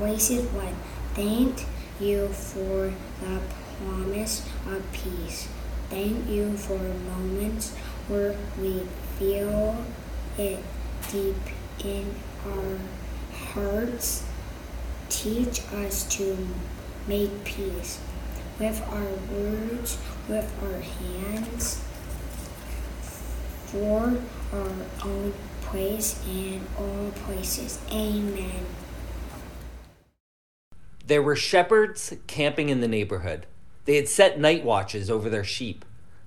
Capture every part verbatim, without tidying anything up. wasted one. Thank you for the promise of peace. Thank you for moments where we feel it deep in our hearts. Teach us to make peace with our words, with our hands, for our own praise and all places. Amen. There were shepherds camping in the neighborhood. They had set night watches over their sheep.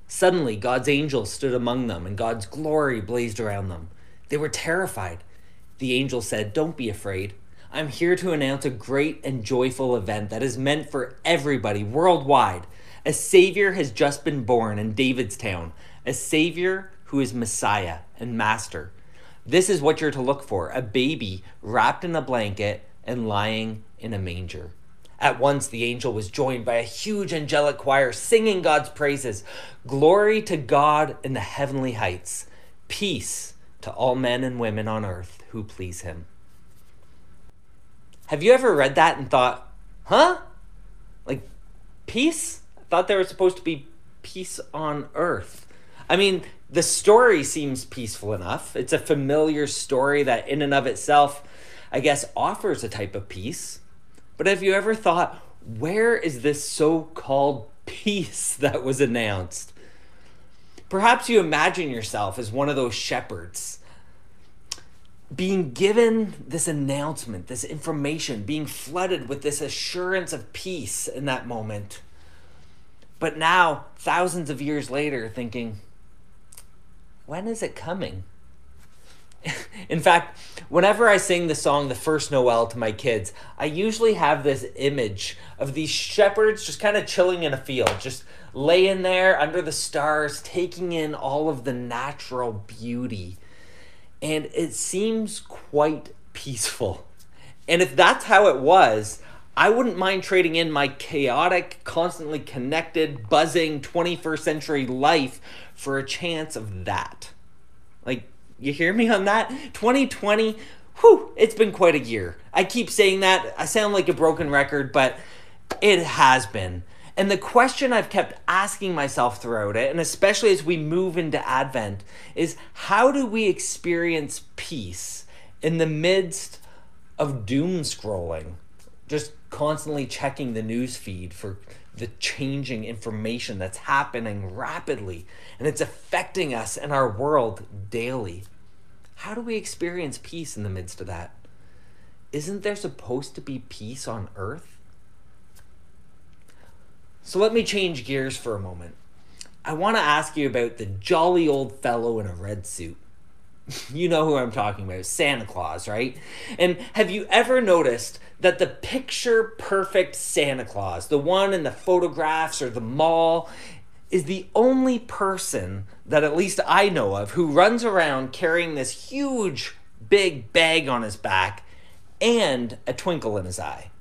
Suddenly, God's angel stood among them, and God's glory blazed around them. They were terrified. The angel said, "Don't be afraid. I'm here to announce a great and joyful event that is meant for everybody worldwide. A Savior has just been born in David's town, a Savior who is Messiah and Master. This is what you're to look for, a baby wrapped in a blanket and lying in a manger." At once the angel was joined by a huge angelic choir singing God's praises. Glory to God in the heavenly heights. Peace to all men and women on earth who please him. Have you ever read that and thought, huh? Like, peace? I thought there was supposed to be peace on earth. I mean, the story seems peaceful enough. It's a familiar story that in and of itself, I guess, offers a type of peace. But have you ever thought, where is this so-called peace that was announced? Perhaps you imagine yourself as one of those shepherds being given this announcement, this information, being flooded with this assurance of peace in that moment. But now, thousands of years later, thinking, when is it coming? In fact, whenever I sing the song The First Noel to my kids, I usually have this image of these shepherds just kind of chilling in a field, just laying there under the stars, taking in all of the natural beauty. And it seems quite peaceful. And if that's how it was, I wouldn't mind trading in my chaotic, constantly connected, buzzing twenty-first century life for a chance of that. Like, you hear me on that? twenty twenty, whew, it's been quite a year. I keep saying that. I sound like a broken record, but it has been. And the question I've kept asking myself throughout it, and especially as we move into Advent, is how do we experience peace in the midst of doom scrolling? Just constantly checking the news feed for the changing information that's happening rapidly, and it's affecting us and our world daily. How do we experience peace in the midst of that? Isn't there supposed to be peace on earth? So let me change gears for a moment. I want to ask you about the jolly old fellow in a red suit. You know who I'm talking about, Santa Claus, right? And have you ever noticed that the picture-perfect Santa Claus, the one in the photographs or the mall, is the only person that at least I know of who runs around carrying this huge, big bag on his back and a twinkle in his eye?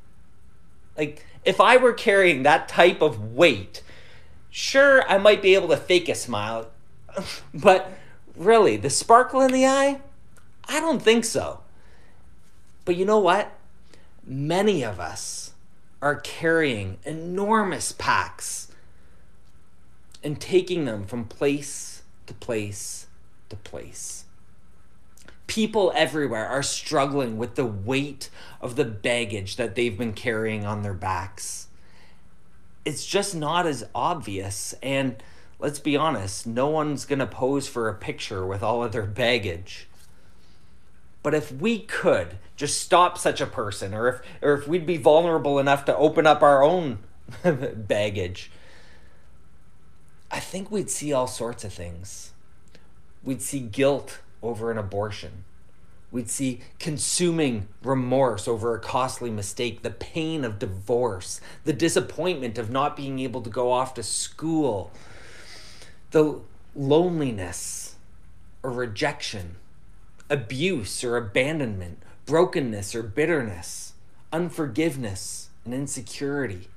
Like, if I were carrying that type of weight, sure, I might be able to fake a smile, but really, the sparkle in the eye? I don't think so. But you know what? Many of us are carrying enormous packs and taking them from place to place to place. People everywhere are struggling with the weight of the baggage that they've been carrying on their backs. It's just not as obvious, and let's be honest, no one's gonna pose for a picture with all of their baggage. But if we could just stop such a person, or if or if we'd be vulnerable enough to open up our own baggage, I think we'd see all sorts of things. We'd see guilt over an abortion. We'd see consuming remorse over a costly mistake, the pain of divorce, the disappointment of not being able to go off to school, the loneliness or rejection, abuse or abandonment, brokenness or bitterness, unforgiveness and insecurity.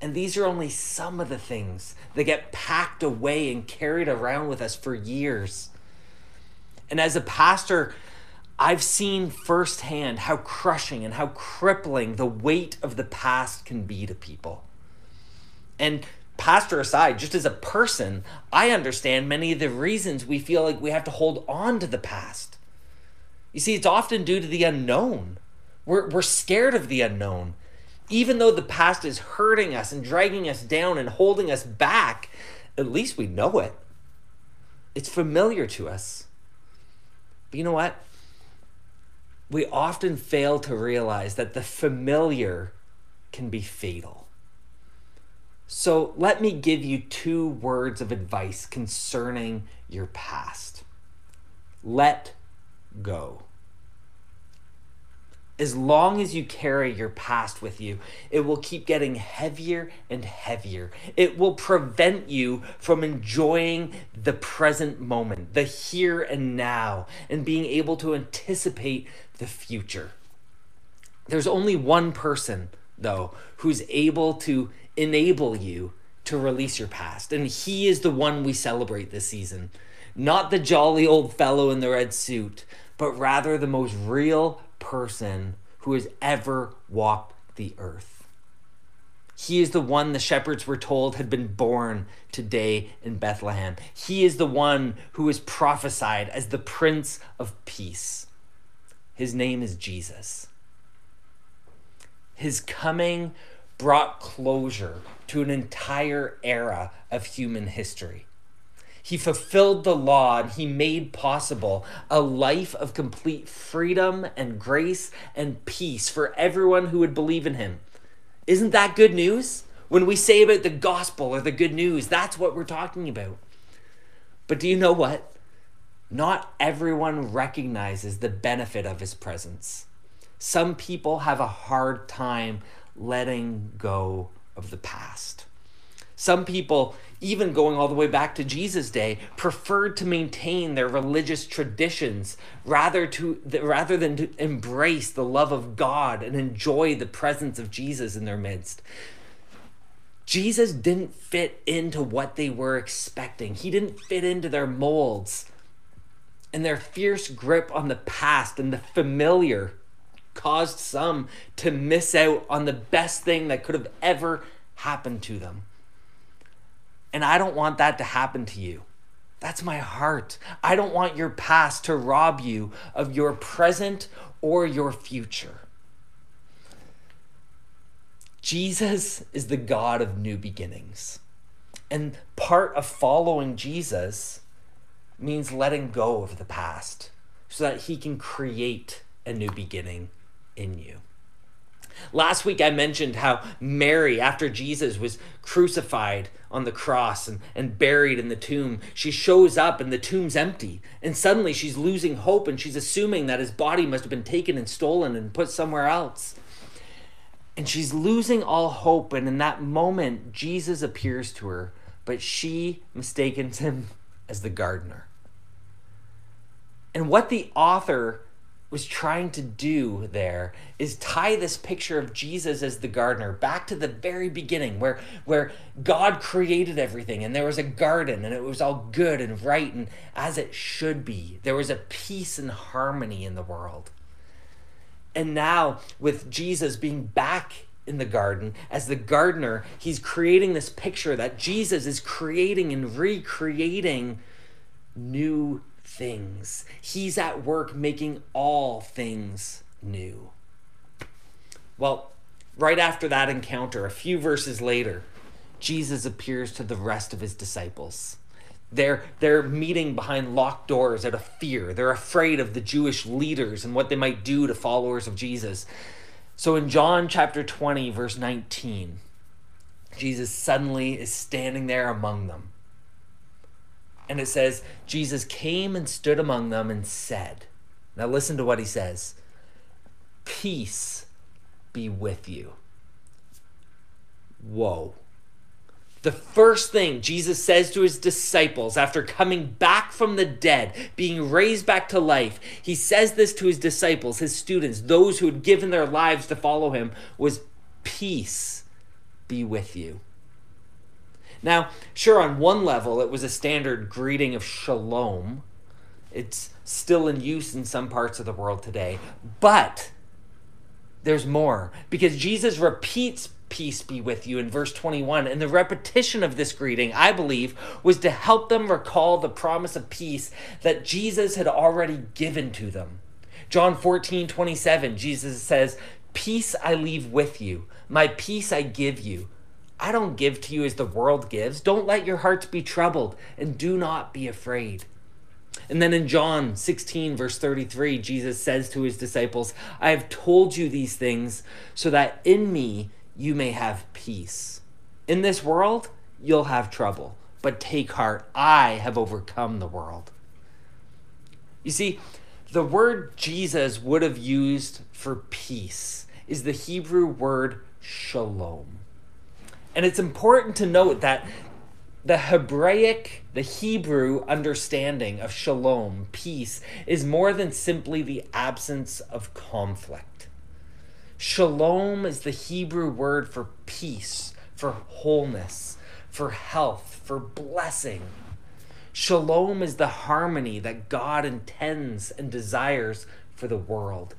And these are only some of the things that get packed away and carried around with us for years. And as a pastor, I've seen firsthand how crushing and how crippling the weight of the past can be to people. And pastor aside, just as a person, I understand many of the reasons we feel like we have to hold on to the past. You see, it's often due to the unknown. We're, we're scared of the unknown. Even though the past is hurting us and dragging us down and holding us back, at least we know it. It's familiar to us. But you know what? We often fail to realize that the familiar can be fatal. So let me give you two words of advice concerning your past. Let go. As long as you carry your past with you, it will keep getting heavier and heavier. It will prevent you from enjoying the present moment, the here and now, and being able to anticipate the future. There's only one person, though, who's able to enable you to release your past, and he is the one we celebrate this season. Not the jolly old fellow in the red suit, but rather the most real person who has ever walked the earth. He is the one the shepherds were told had been born today in Bethlehem. He is the one who is prophesied as the Prince of Peace. His name is Jesus. His coming brought closure to an entire era of human history. He fulfilled the law and he made possible a life of complete freedom and grace and peace for everyone who would believe in him. Isn't that good news? When we say about the gospel or the good news, that's what we're talking about. But do you know what? Not everyone recognizes the benefit of his presence. Some people have a hard time letting go of the past. Some people, even going all the way back to Jesus' day, preferred to maintain their religious traditions rather to rather than to embrace the love of God and enjoy the presence of Jesus in their midst. Jesus didn't fit into what they were expecting. He didn't fit into their molds. And their fierce grip on the past and the familiar caused some to miss out on the best thing that could have ever happened to them. And I don't want that to happen to you. That's my heart. I don't want your past to rob you of your present or your future. Jesus is the God of new beginnings. And part of following Jesus means letting go of the past so that he can create a new beginning in you. Last week, I mentioned how Mary, after Jesus was crucified on the cross and, and buried in the tomb, she shows up and the tomb's empty. And suddenly she's losing hope and she's assuming that his body must have been taken and stolen and put somewhere else. And she's losing all hope. And in that moment, Jesus appears to her, but she mistakes him as the gardener. And what the author was trying to do there is tie this picture of Jesus as the gardener back to the very beginning where, where God created everything and there was a garden and it was all good and right and as it should be. There was a peace and harmony in the world. And now with Jesus being back in the garden as the gardener, he's creating this picture that Jesus is creating and recreating new things. He's at work making all things new. Well, right after that encounter, a few verses later, Jesus appears to the rest of his disciples. They're, they're meeting behind locked doors out of fear. They're afraid of the Jewish leaders and what they might do to followers of Jesus. So in John chapter twenty, verse nineteen, Jesus suddenly is standing there among them. And it says, Jesus came and stood among them and said, now listen to what he says, peace be with you. Whoa. The first thing Jesus says to his disciples after coming back from the dead, being raised back to life, he says this to his disciples, his students, those who had given their lives to follow him, was peace be with you. Now, sure, on one level, it was a standard greeting of shalom, It's still in use in some parts of the world today. But there's more, because Jesus repeats peace be with you in verse twenty-one. And the repetition of this greeting, I believe, was to help them recall the promise of peace that Jesus had already given to them. John fourteen twenty-seven, Jesus says, "Peace I leave with you. My peace I give you. I don't give to you as the world gives. Don't let your hearts be troubled, and do not be afraid." And then in John sixteen, verse thirty-three, Jesus says to his disciples, "I have told you these things so that in me you may have peace. In this world, you'll have trouble, but take heart, I have overcome the world." You see, the word Jesus would have used for peace is the Hebrew word shalom. And it's important to note that the Hebraic, the Hebrew understanding of shalom, peace, is more than simply the absence of conflict. Shalom is the Hebrew word for peace, for wholeness, for health, for blessing. Shalom is the harmony that God intends and desires for the world.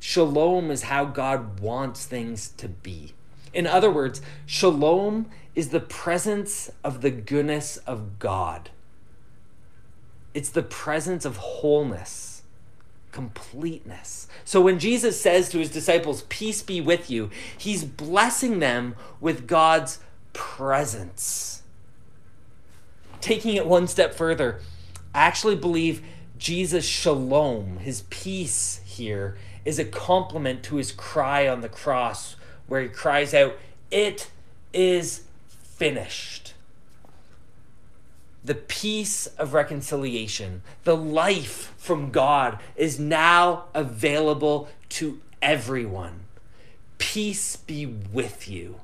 Shalom is how God wants things to be. In other words, shalom is the presence of the goodness of God. It's the presence of wholeness, completeness. So when Jesus says to his disciples, "Peace be with you," he's blessing them with God's presence. Taking it one step further, I actually believe Jesus' shalom, his peace here, is a complement to his cry on the cross, where he cries out, "It is finished." The peace of reconciliation, the life from God, is now available to everyone. Peace be with you.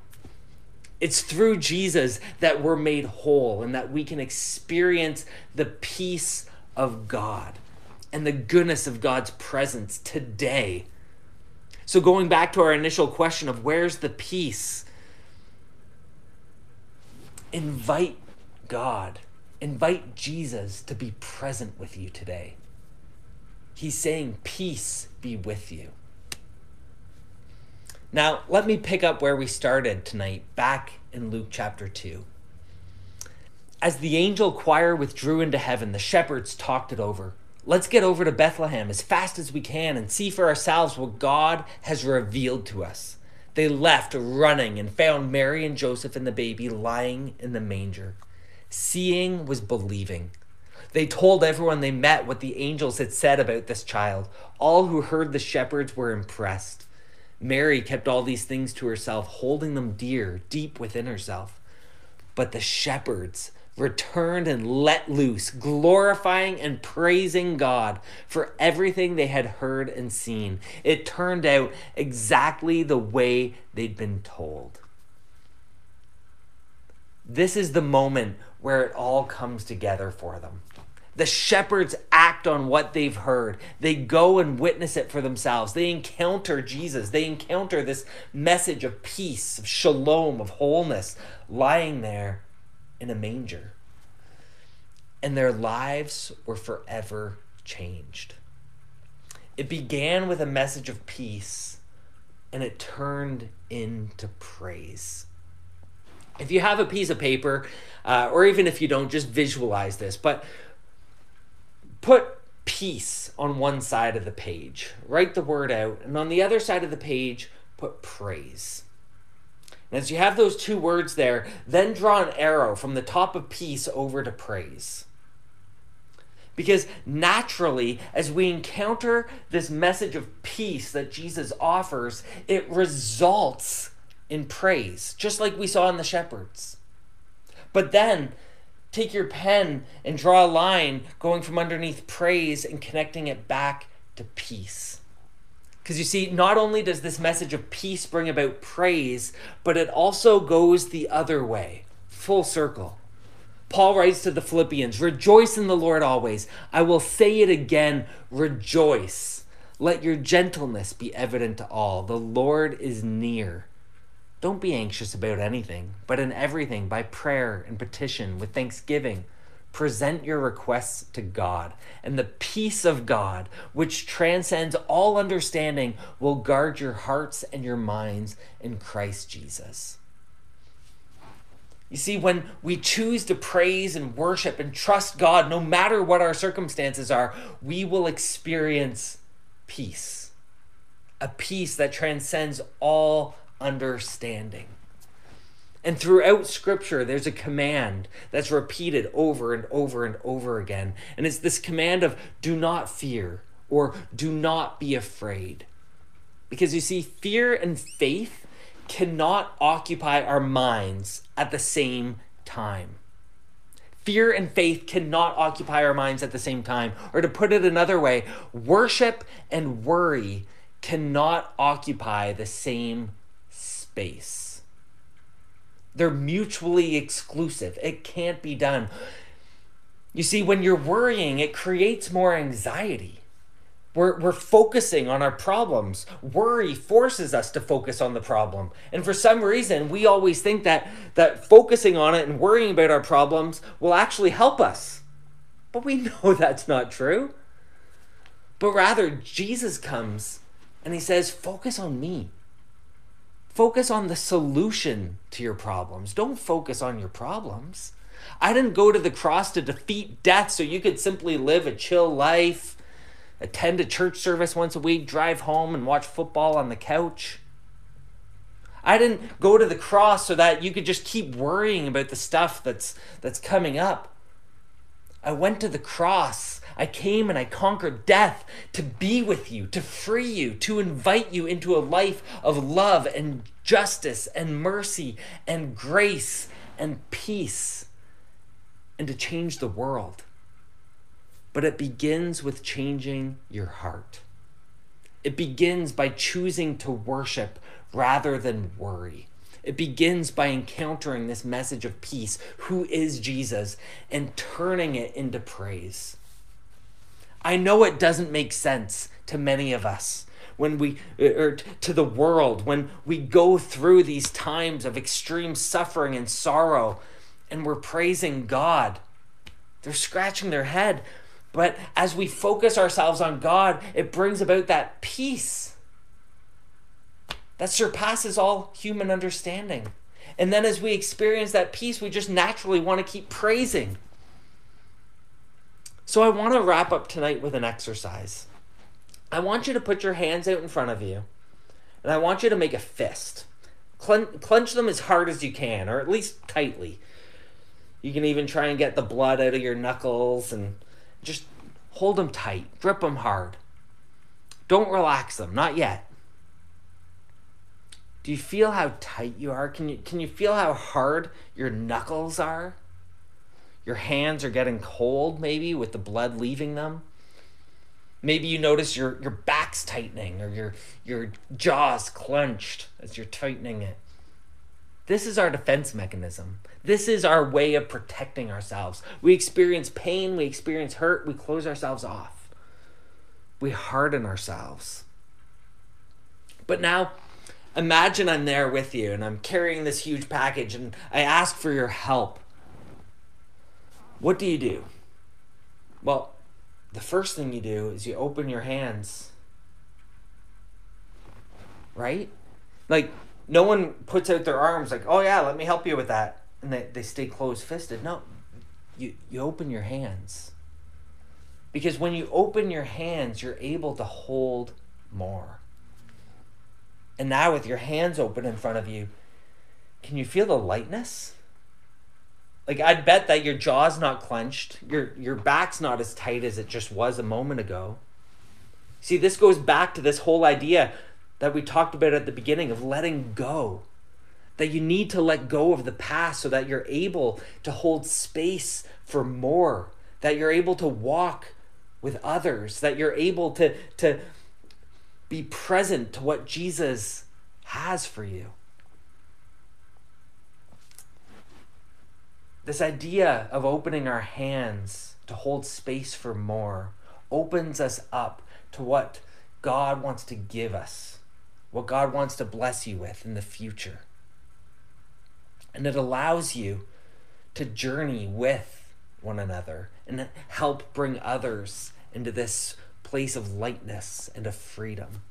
It's through Jesus that we're made whole and that we can experience the peace of God and the goodness of God's presence today. So going back to our initial question of where's the peace? Invite God, invite Jesus to be present with you today. He's saying, "Peace be with you." Now, let me pick up where we started tonight, back in Luke chapter two. As the angel choir withdrew into heaven, the shepherds talked it over. "Let's get over to Bethlehem as fast as we can and see for ourselves what God has revealed to us." They left running and found Mary and Joseph and the baby lying in the manger. Seeing was believing. They told everyone they met what the angels had said about this child. All who heard the shepherds were impressed. Mary kept all these things to herself, holding them dear, deep within herself. But the shepherds returned and let loose, glorifying and praising God for everything they had heard and seen. It turned out exactly the way they'd been told. This is the moment where it all comes together for them. The shepherds act on what they've heard. They go and witness it for themselves. They encounter Jesus. They encounter this message of peace, of shalom, of wholeness, lying there in a manger. And their lives were forever changed. It began with a message of peace, and it turned into praise. If you have a piece of paper, uh, or even if you don't, just visualize this, but put peace on one side of the page, write the word out, and on the other side of the page, put praise. And as you have those two words there, then draw an arrow from the top of peace over to praise. Because naturally, as we encounter this message of peace that Jesus offers, it results in praise, just like we saw in the shepherds. But then, take your pen and draw a line going from underneath praise and connecting it back to peace. Because you see, not only does this message of peace bring about praise, but it also goes the other way, full circle. Paul writes to the Philippians, "Rejoice in the Lord always. I will say it again, rejoice. Let your gentleness be evident to all. The Lord is near. Don't be anxious about anything, but in everything, by prayer and petition, with thanksgiving, Present your requests to God, and the peace of God, which transcends all understanding, will guard your hearts and your minds in Christ Jesus. You see, when we choose to praise and worship and trust God, no matter what our circumstances are, we will experience peace, a peace that transcends all understanding. And throughout Scripture, there's a command that's repeated over and over and over again. And it's this command of do not fear, or do not be afraid. Because you see, fear and faith cannot occupy our minds at the same time. Fear and faith cannot occupy our minds at the same time. Or to put it another way, worship and worry cannot occupy the same space. They're mutually exclusive. It can't be done. You see, when you're worrying, it creates more anxiety. We're, we're focusing on our problems. Worry forces us to focus on the problem. And for some reason, we always think that, that focusing on it and worrying about our problems will actually help us. But we know that's not true. But rather, Jesus comes and he says, focus on me. Focus on the solution to your problems. Don't focus on your problems. I didn't go to the cross to defeat death so you could simply live a chill life, attend a church service once a week, drive home and watch football on the couch. I didn't go to the cross so that you could just keep worrying about the stuff that's that's coming up. I went to the cross. I came and I conquered death to be with you, to free you, to invite you into a life of love and justice and mercy and grace and peace, and to change the world. But it begins with changing your heart. It begins by choosing to worship rather than worry. It begins by encountering this message of peace, who is Jesus, and turning it into praise. I know it doesn't make sense to many of us when we, or to the world, when we go through these times of extreme suffering and sorrow and we're praising God. They're scratching their head. But as we focus ourselves on God, it brings about that peace that surpasses all human understanding. And then as we experience that peace, we just naturally want to keep praising. So I want to wrap up tonight with an exercise. I want you to put your hands out in front of you, and I want you to make a fist. Clen- clench them as hard as you can, or at least tightly. You can even try and get the blood out of your knuckles, and just hold them tight, grip them hard. Don't relax them, not yet. Do you feel how tight you are? Can you, can you feel how hard your knuckles are? Your hands are getting cold, maybe, with the blood leaving them. Maybe you notice your, your back's tightening, or your, your jaw's clenched as you're tightening it. This is our defense mechanism. This is our way of protecting ourselves. We experience pain, we experience hurt, we close ourselves off. We harden ourselves. But now, imagine I'm there with you, and I'm carrying this huge package, and I ask for your help. What do you do? Well, the first thing you do is you open your hands, right? Like, no one puts out their arms like, oh yeah, let me help you with that. And they, they stay closed-fisted. No, you, you open your hands. Because when you open your hands, you're able to hold more. And now with your hands open in front of you, can you feel the lightness? Like, I'd bet that your jaw's not clenched. Your your back's not as tight as it just was a moment ago. See, this goes back to this whole idea that we talked about at the beginning of letting go. That you need to let go of the past so that you're able to hold space for more. That you're able to walk with others. That you're able to, to be present to what Jesus has for you. This idea of opening our hands to hold space for more opens us up to what God wants to give us, what God wants to bless you with in the future. And it allows you to journey with one another and help bring others into this place of lightness and of freedom.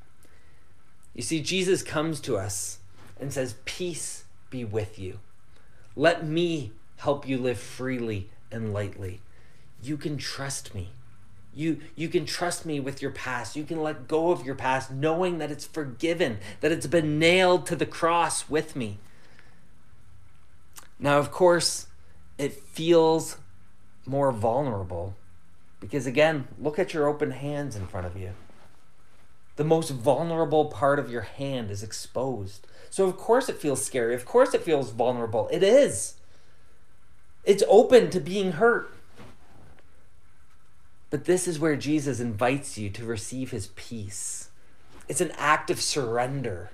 You see, Jesus comes to us and says, peace be with you. Let me help you live freely and lightly. You can trust me. You, you can trust me with your past. You can let go of your past, knowing that it's forgiven, that it's been nailed to the cross with me. Now, of course, it feels more vulnerable because, again, look at your open hands in front of you. The most vulnerable part of your hand is exposed. So, of course, it feels scary. Of course, it feels vulnerable. It is. It's open to being hurt. But this is where Jesus invites you to receive his peace. It's an act of surrender.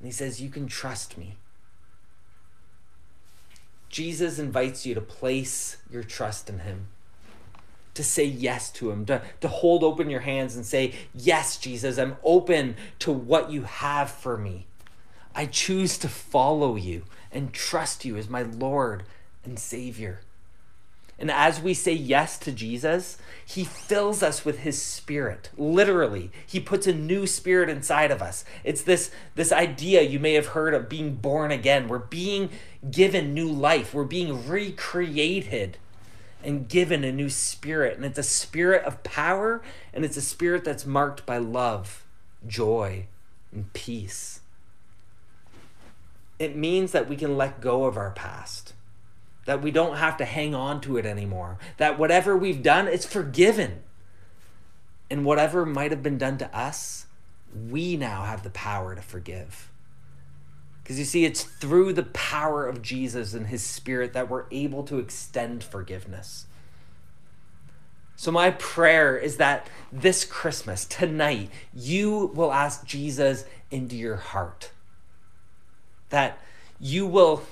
And he says, you can trust me. Jesus invites you to place your trust in him, to say yes to him, to, to hold open your hands and say, yes, Jesus, I'm open to what you have for me. I choose to follow you and trust you as my Lord and Savior. And as we say yes to Jesus, he fills us with his spirit. Literally, he puts a new spirit inside of us. It's this, this idea you may have heard of being born again. We're being given new life. We're being recreated and given a new spirit. And it's a spirit of power, and it's a spirit that's marked by love, joy, and peace. It means that we can let go of our past, that we don't have to hang on to it anymore, that whatever we've done, it's forgiven. And whatever might have been done to us, we now have the power to forgive. Because you see, it's through the power of Jesus and his spirit that we're able to extend forgiveness. So my prayer is that this Christmas, tonight, you will ask Jesus into your heart, that you will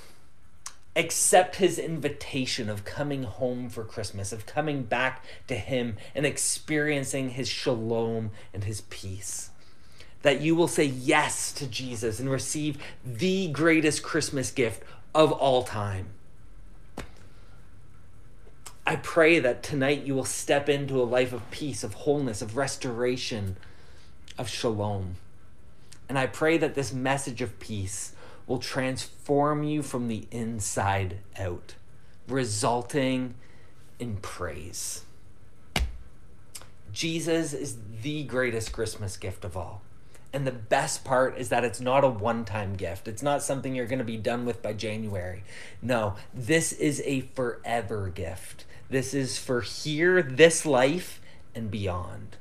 accept his invitation of coming home for Christmas, of coming back to him and experiencing his shalom and his peace. That you will say yes to Jesus and receive the greatest Christmas gift of all time. I pray that tonight you will step into a life of peace, of wholeness, of restoration, of shalom. And I pray that this message of peace will transform you from the inside out, resulting in praise. Jesus is the greatest Christmas gift of all. And the best part is that it's not a one-time gift. It's not something you're going to be done with by January. No, this is a forever gift. This is for here, this life, and beyond.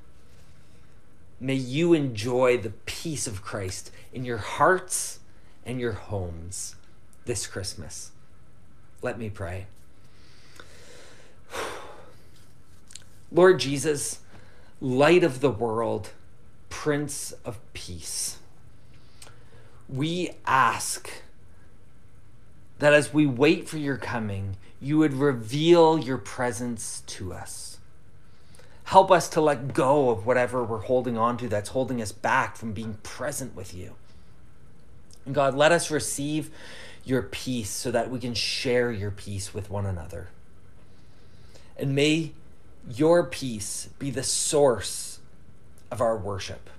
May you enjoy the peace of Christ in your hearts and your homes this Christmas. Let me pray. Lord Jesus, light of the world, Prince of Peace, we ask that as we wait for your coming, you would reveal your presence to us. Help us to let go of whatever we're holding on to that's holding us back from being present with you. And God, let us receive your peace so that we can share your peace with one another. And may your peace be the source of our worship.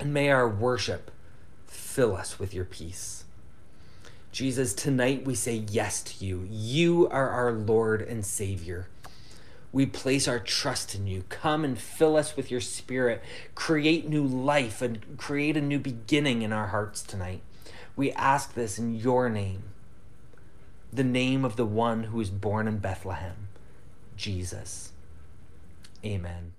And may our worship fill us with your peace. Jesus, tonight we say yes to you. You are our Lord and Savior. We place our trust in you. Come and fill us with your spirit. Create new life and create a new beginning in our hearts tonight. We ask this in your name, the name of the one who was born in Bethlehem, Jesus. Amen.